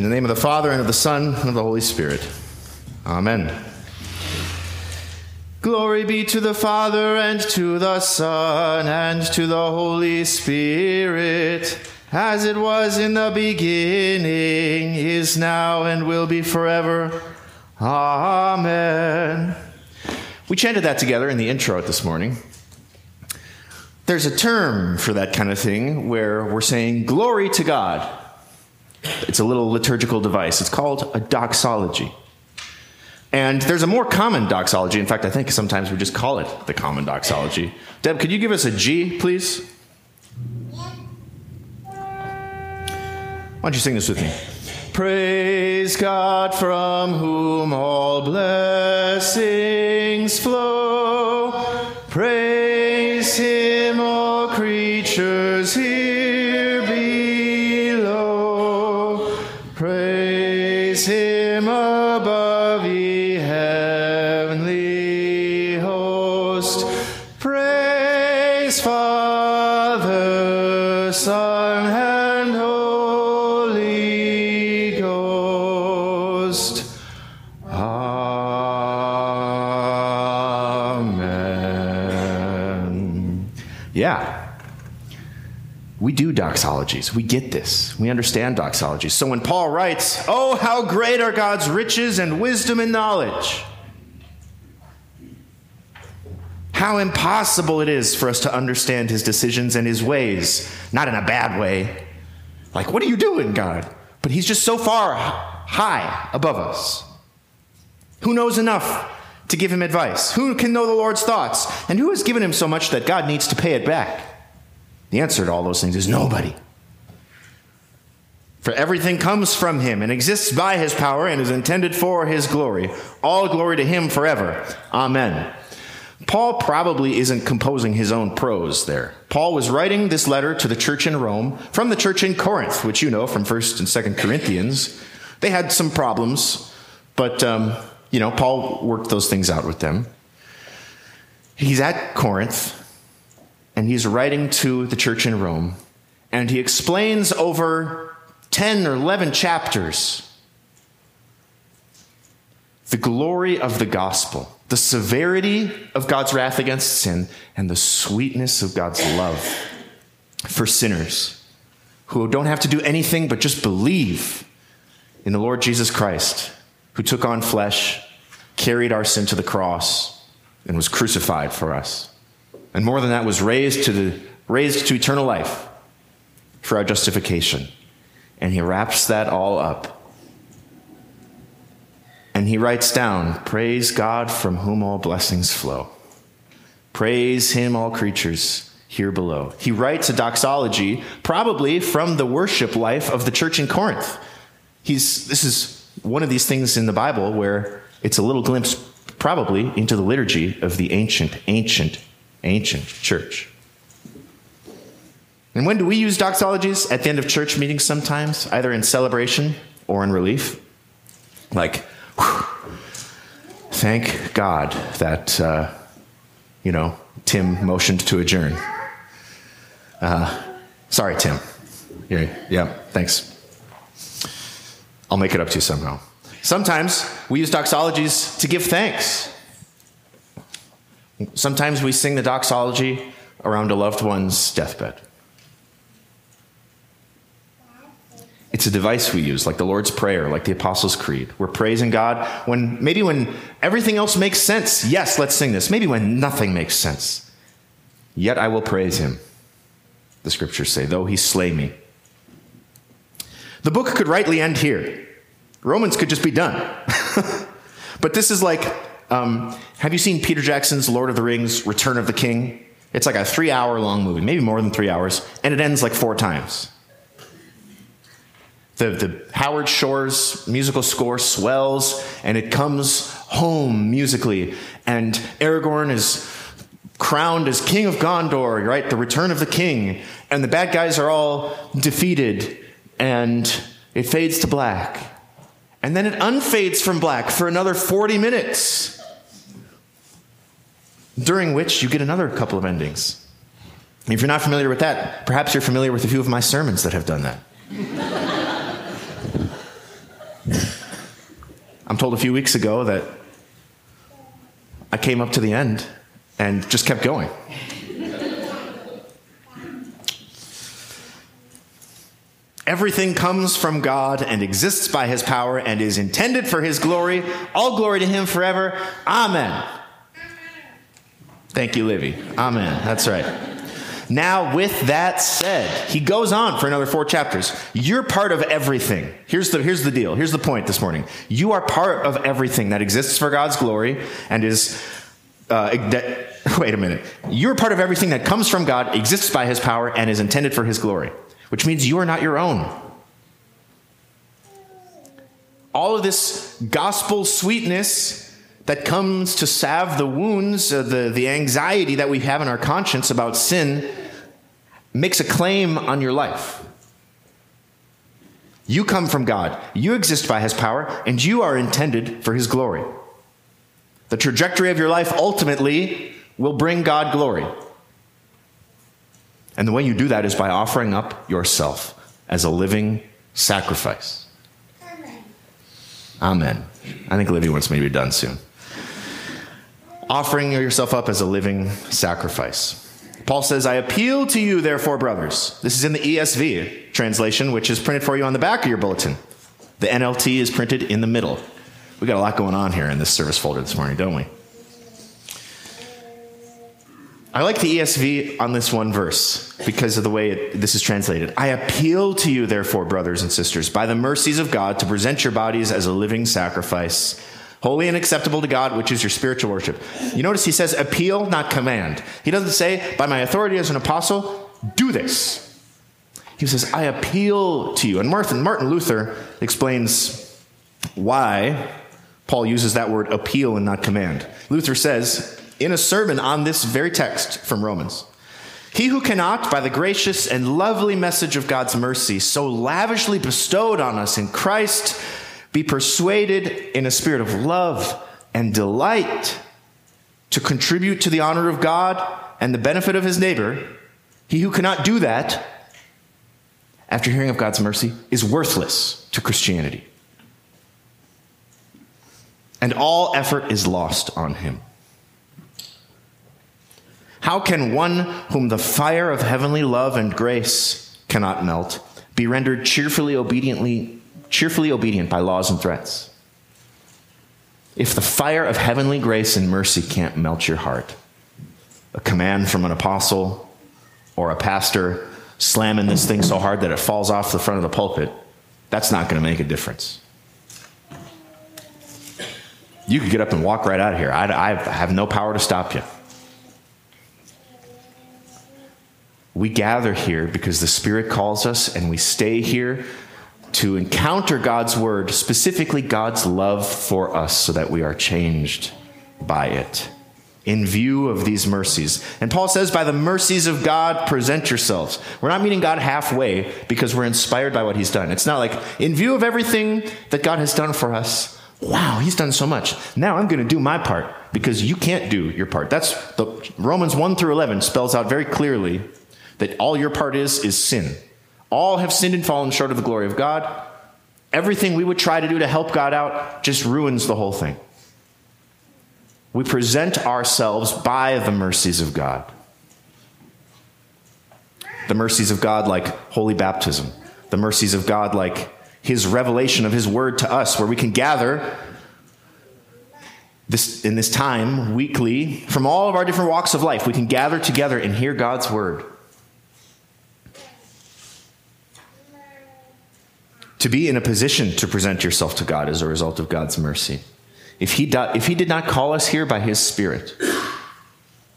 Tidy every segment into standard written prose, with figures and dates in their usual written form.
In the name of the Father, and of the Son, and of the Holy Spirit. Amen. Glory be to the Father, and to the Son, and to the Holy Spirit, as it was in the beginning, is now, and will be forever. Amen. We chanted that together in the intro this morning. There's a term for that kind of thing where we're saying glory to God. It's a little liturgical device. It's called a doxology. And there's a more common doxology. In fact, I think sometimes we just call it the common doxology. Deb, could you give us a G, please? Why don't you sing this with me? Praise God from whom all blessings flow. Praise Him, all creatures here below. Praise Him above, ye heavenly host. Praise Father, Son, and Holy Ghost. Yeah, we do doxologies. We get this. We understand doxologies. So when Paul writes, "Oh, how great are God's riches and wisdom and knowledge," how impossible it is for us to understand his decisions and his ways, not in a bad way. Like, what are you doing, God? But he's just so far high above us. Who knows enough to give him advice? Who can know the Lord's thoughts? And who has given him so much that God needs to pay it back? The answer to all those things is nobody. For everything comes from him and exists by his power and is intended for his glory. All glory to him forever. Amen. Paul probably isn't composing his own prose there. Paul was writing this letter to the church in Rome from the church in Corinth, which you know from 1st and 2nd Corinthians. They had some problems, but Paul worked those things out with them. He's at Corinth, and he's writing to the church in Rome, and he explains over 10 or 11 chapters the glory of the gospel, the severity of God's wrath against sin, and the sweetness of God's love for sinners who don't have to do anything but just believe in the Lord Jesus Christ, who took on flesh, carried our sin to the cross, and was crucified for us. And more than that, was raised to eternal life for our justification. And he wraps that all up. And he writes down, praise God from whom all blessings flow. Praise him, all creatures here below. He writes a doxology, probably from the worship life of the church in Corinth. This is one of these things in the Bible where it's a little glimpse probably into the liturgy of the ancient church. And when do we use doxologies? At the end of church meetings sometimes, either in celebration or in relief. Like, whew, thank God that, Tim motioned to adjourn. Sorry, Tim. Yeah, thanks. I'll make it up to you somehow. Sometimes we use doxologies to give thanks. Sometimes we sing the doxology around a loved one's deathbed. It's a device we use, like the Lord's Prayer, like the Apostles' Creed. We're praising God when everything else makes sense. Yes, let's sing this. Maybe when nothing makes sense. Yet I will praise him, the scriptures say, though he slay me. The book could rightly end here. Romans could just be done. But this is like, have you seen Peter Jackson's Lord of the Rings, Return of the King? It's like a 3-hour long movie, maybe more than 3 hours, and it ends like 4 times. The Howard Shore's musical score swells, and it comes home musically, and Aragorn is crowned as king of Gondor, right? The Return of the King, and the bad guys are all defeated, and it fades to black. And then it unfades from black for another 40 minutes, during which you get another couple of endings. If you're not familiar with that, perhaps you're familiar with a few of my sermons that have done that. I'm told a few weeks ago that I came up to the end and just kept going. Everything comes from God and exists by his power and is intended for his glory. All glory to him forever. Amen. Thank you, Livy. Amen. That's right. Now, with that said, he goes on for another 4 chapters. You're part of everything. Here's the deal. Here's the point this morning. You are part of everything that exists for God's glory and is... wait a minute. You're part of everything that comes from God, exists by his power, and is intended for his glory. Which means you are not your own. All of this gospel sweetness that comes to salve the wounds, the anxiety that we have in our conscience about sin, makes a claim on your life. You come from God. You exist by his power, and you are intended for his glory. The trajectory of your life ultimately will bring God glory. And the way you do that is by offering up yourself as a living sacrifice. Amen. Amen. I think Livy wants me to be done soon. Offering yourself up as a living sacrifice. Paul says, I appeal to you, therefore, brothers. This is in the ESV translation, which is printed for you on the back of your bulletin. The NLT is printed in the middle. We got a lot going on here in this service folder this morning, don't we? I like the ESV on this one verse because of the way this is translated. I appeal to you, therefore, brothers and sisters, by the mercies of God, to present your bodies as a living sacrifice, holy and acceptable to God, which is your spiritual worship. You notice he says appeal, not command. He doesn't say, by my authority as an apostle, do this. He says, I appeal to you. And Martin Luther explains why Paul uses that word appeal and not command. Luther says... in a sermon on this very text from Romans, he who cannot, by the gracious and lovely message of God's mercy, so lavishly bestowed on us in Christ, be persuaded in a spirit of love and delight to contribute to the honor of God and the benefit of his neighbor, he who cannot do that, after hearing of God's mercy, is worthless to Christianity. And all effort is lost on him. How can one whom the fire of heavenly love and grace cannot melt be rendered cheerfully obedient by laws and threats? If the fire of heavenly grace and mercy can't melt your heart, a command from an apostle or a pastor slamming this thing so hard that it falls off the front of the pulpit, that's not going to make a difference. You could get up and walk right out of here. I have no power to stop you. We gather here because the Spirit calls us, and we stay here to encounter God's word, specifically God's love for us, so that we are changed by it in view of these mercies. And Paul says, by the mercies of God, present yourselves. We're not meeting God halfway because we're inspired by what he's done. It's not like, in view of everything that God has done for us, wow, he's done so much. Now I'm going to do my part because you can't do your part. That's the Romans 1 through 11 spells out very clearly that all your part is sin. All have sinned and fallen short of the glory of God. Everything we would try to do to help God out just ruins the whole thing. We present ourselves by the mercies of God. The mercies of God like holy baptism. The mercies of God like his revelation of his word to us, where we can gather in this time weekly from all of our different walks of life. We can gather together and hear God's word. To be in a position to present yourself to God as a result of God's mercy. If he did not call us here by his Spirit,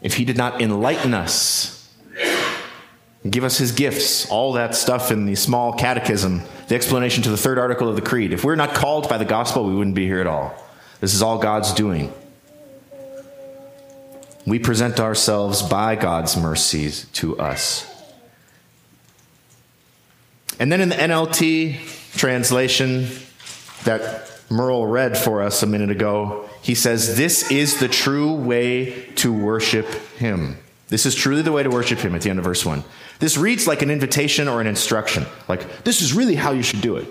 if he did not enlighten us, give us his gifts, all that stuff in the small catechism, the explanation to the third article of the Creed. If we're not called by the gospel, we wouldn't be here at all. This is all God's doing. We present ourselves by God's mercies to us. And then in the NLT... translation that Merle read for us a minute ago, he says, this is the true way to worship him. This is truly the way to worship him at the end of verse 1. This reads like an invitation or an instruction. Like, this is really how you should do it.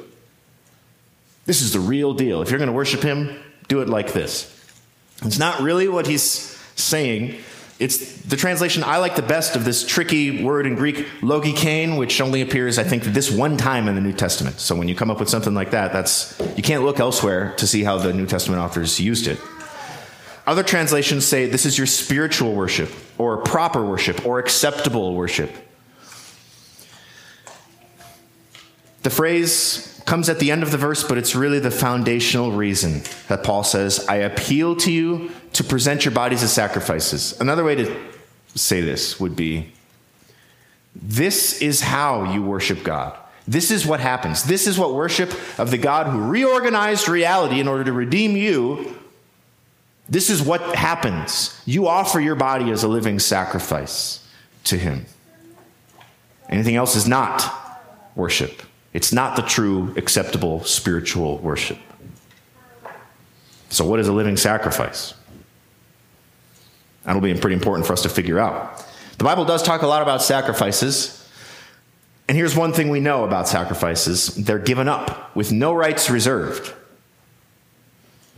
This is the real deal. If you're going to worship him, do it like this. It's not really what he's saying. It's the translation I like the best of this tricky word in Greek, logikain, which only appears, I think, this one time in the New Testament. So when you come up with something like that, you can't look elsewhere to see how the New Testament authors used it. Other translations say this is your spiritual worship or proper worship or acceptable worship. The phrase comes at the end of the verse, but it's really the foundational reason that Paul says, I appeal to you to present your bodies as sacrifices. Another way to say this would be, this is how you worship God. This is what happens. This is what worship of the God who reorganized reality in order to redeem you. This is what happens. You offer your body as a living sacrifice to him. Anything else is not worship. It's not the true, acceptable, spiritual worship. So what is a living sacrifice? That'll be pretty important for us to figure out. The Bible does talk a lot about sacrifices. And here's one thing we know about sacrifices. They're given up with no rights reserved.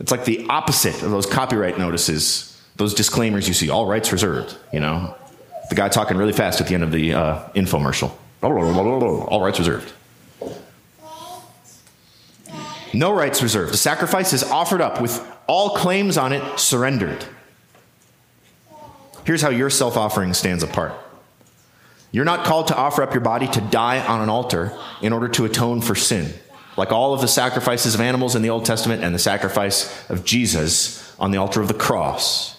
It's like the opposite of those copyright notices, those disclaimers you see, all rights reserved, you know. The guy talking really fast at the end of the infomercial. All rights reserved. No rights reserved. The sacrifice is offered up with all claims on it surrendered. Here's how your self-offering stands apart. You're not called to offer up your body to die on an altar in order to atone for sin, like all of the sacrifices of animals in the Old Testament and the sacrifice of Jesus on the altar of the cross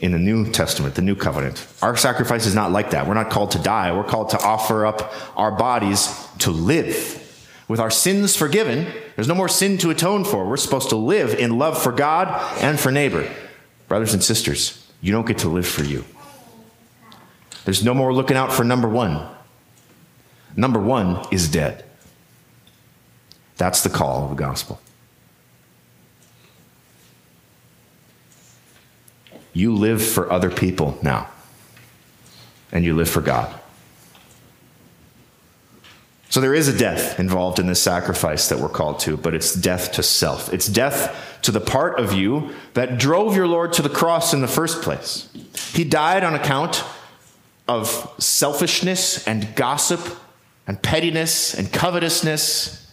in the New Testament, the New Covenant. Our sacrifice is not like that. We're not called to die. We're called to offer up our bodies to live. With our sins forgiven, there's no more sin to atone for. We're supposed to live in love for God and for neighbor. Brothers and sisters, you don't get to live for you. There's no more looking out for number one. Number one is dead. That's the call of the gospel. You live for other people now, and you live for God. So there is a death involved in this sacrifice that we're called to, but it's death to self. It's death to the part of you that drove your Lord to the cross in the first place. He died on account of selfishness and gossip and pettiness and covetousness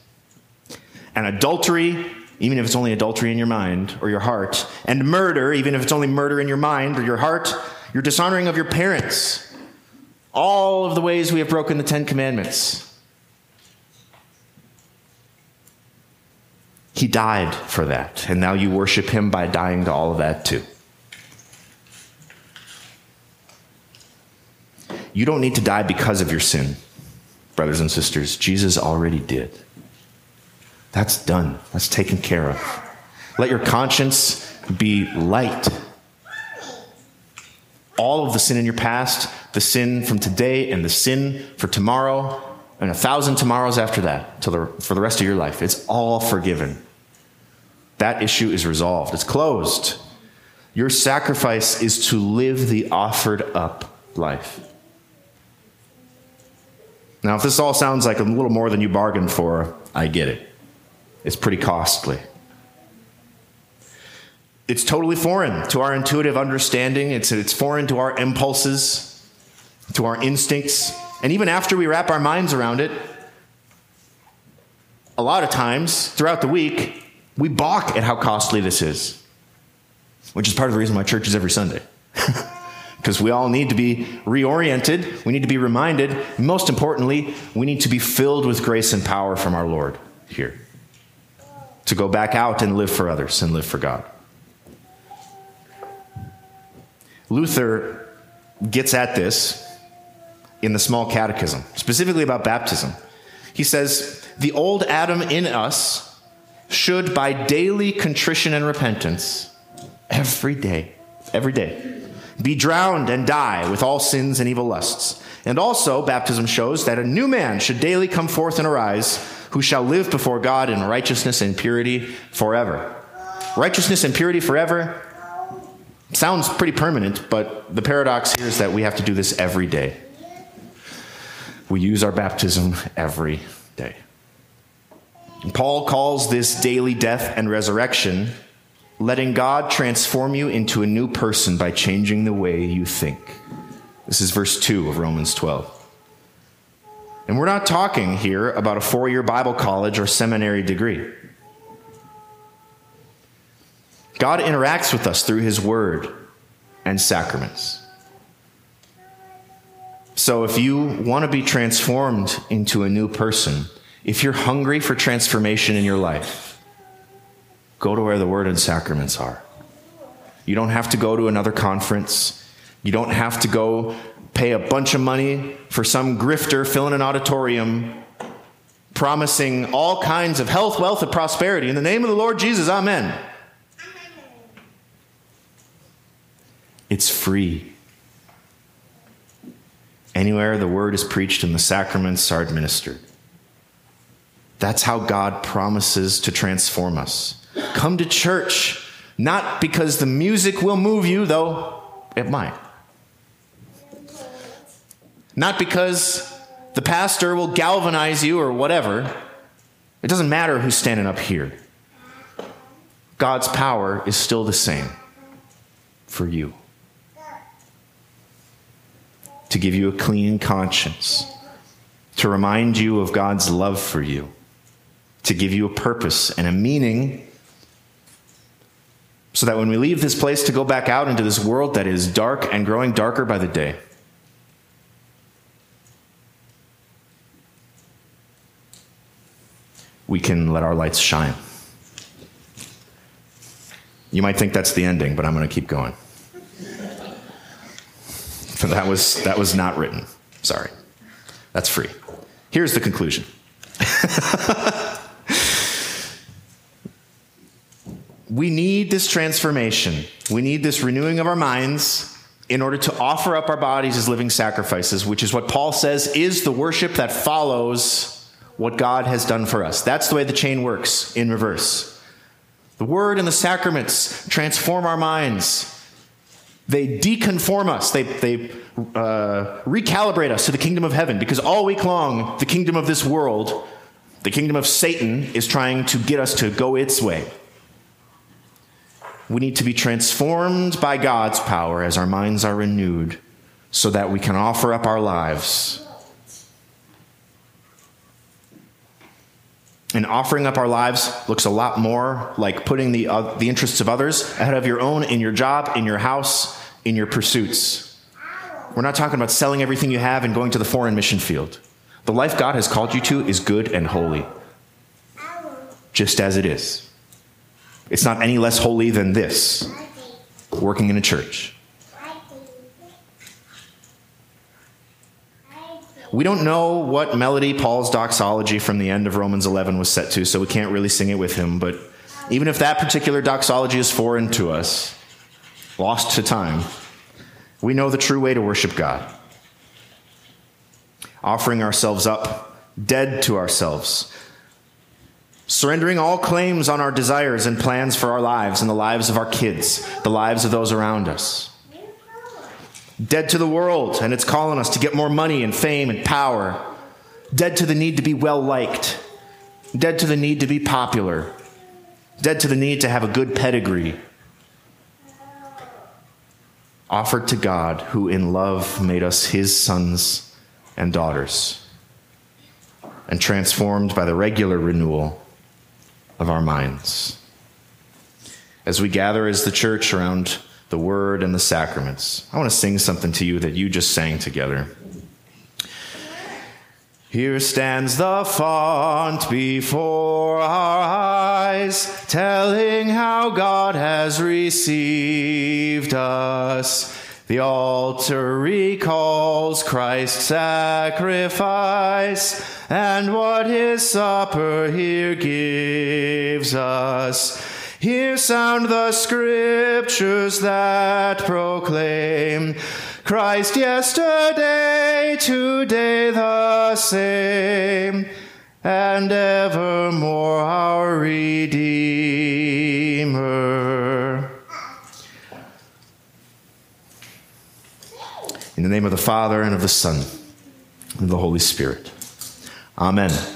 and adultery, even if it's only adultery in your mind or your heart, and murder, even if it's only murder in your mind or your heart, your dishonoring of your parents, all of the ways we have broken the Ten Commandments. He died for that, and now you worship him by dying to all of that too. You don't need to die because of your sin, brothers and sisters. Jesus already did. That's done. That's taken care of. Let your conscience be light. All of the sin in your past, the sin from today, and the sin for tomorrow, and 1,000 tomorrows after that, for the rest of your life. It's all forgiven. That issue is resolved. It's closed. Your sacrifice is to live the offered up life. Now, if this all sounds like a little more than you bargained for, I get it. It's pretty costly. It's totally foreign to our intuitive understanding. It's foreign to our impulses, to our instincts. And even after we wrap our minds around it, a lot of times throughout the week, we balk at how costly this is, which is part of the reason why church is every Sunday, because we all need to be reoriented. We need to be reminded. Most importantly, we need to be filled with grace and power from our Lord here to go back out and live for others and live for God. Luther gets at this in the Small Catechism, specifically about baptism. He says, the old Adam in us should, by daily contrition and repentance, every day, be drowned and die with all sins and evil lusts. And also, baptism shows that a new man should daily come forth and arise, who shall live before God in righteousness and purity forever. Righteousness and purity forever sounds pretty permanent, but the paradox here is that we have to do this every day. We use our baptism every day. Paul calls this daily death and resurrection letting God transform you into a new person by changing the way you think. This is verse 2 of Romans 12. And we're not talking here about a 4-year Bible college or seminary degree. God interacts with us through his word and sacraments. So if you want to be transformed into a new person, if you're hungry for transformation in your life, go to where the word and sacraments are. You don't have to go to another conference. You don't have to go pay a bunch of money for some grifter filling an auditorium, promising all kinds of health, wealth, and prosperity. In the name of the Lord Jesus, amen. It's free. Anywhere the word is preached and the sacraments are administered. That's how God promises to transform us. Come to church, not because the music will move you, though it might. Not because the pastor will galvanize you or whatever. It doesn't matter who's standing up here. God's power is still the same for you. To give you a clean conscience, to remind you of God's love for you, to give you a purpose and a meaning, so that when we leave this place to go back out into this world that is dark and growing darker by the day, we can let our lights shine. You might think that's the ending, but I'm going to keep going. That was not written. Sorry. That's free. Here's the conclusion. We need this transformation. We need this renewing of our minds in order to offer up our bodies as living sacrifices, which is what Paul says is the worship that follows what God has done for us. That's the way the chain works in reverse. The word and the sacraments transform our minds. They deconform us. They recalibrate us to the kingdom of heaven, because all week long, the kingdom of this world, the kingdom of Satan, is trying to get us to go its way. We need to be transformed by God's power as our minds are renewed so that we can offer up our lives. And offering up our lives looks a lot more like putting the interests of others ahead of your own, in your job, in your house, in your pursuits. We're not talking about selling everything you have and going to the foreign mission field. The life God has called you to is good and holy, just as it is. It's not any less holy than this, working in a church. We don't know what melody Paul's doxology from the end of Romans 11 was set to, so we can't really sing it with him. But even if that particular doxology is foreign to us, lost to time, we know the true way to worship God. Offering ourselves up, dead to ourselves. Surrendering all claims on our desires and plans for our lives and the lives of our kids, the lives of those around us. Dead to the world and it's calling us to get more money and fame and power. Dead to the need to be well-liked. Dead to the need to be popular. Dead to the need to have a good pedigree. Offered to God, who in love made us his sons and daughters, and transformed by the regular renewal of our minds. As we gather as the church around the word and the sacraments, I want to sing something to you that you just sang together. Here stands the font before our eyes, telling how God has received us. The altar recalls Christ's sacrifice and what his supper here gives us. Here sound the scriptures that proclaim Christ yesterday, today the same, and evermore our Redeemer. In the name of the Father, and of the Son, and of the Holy Spirit. Amen.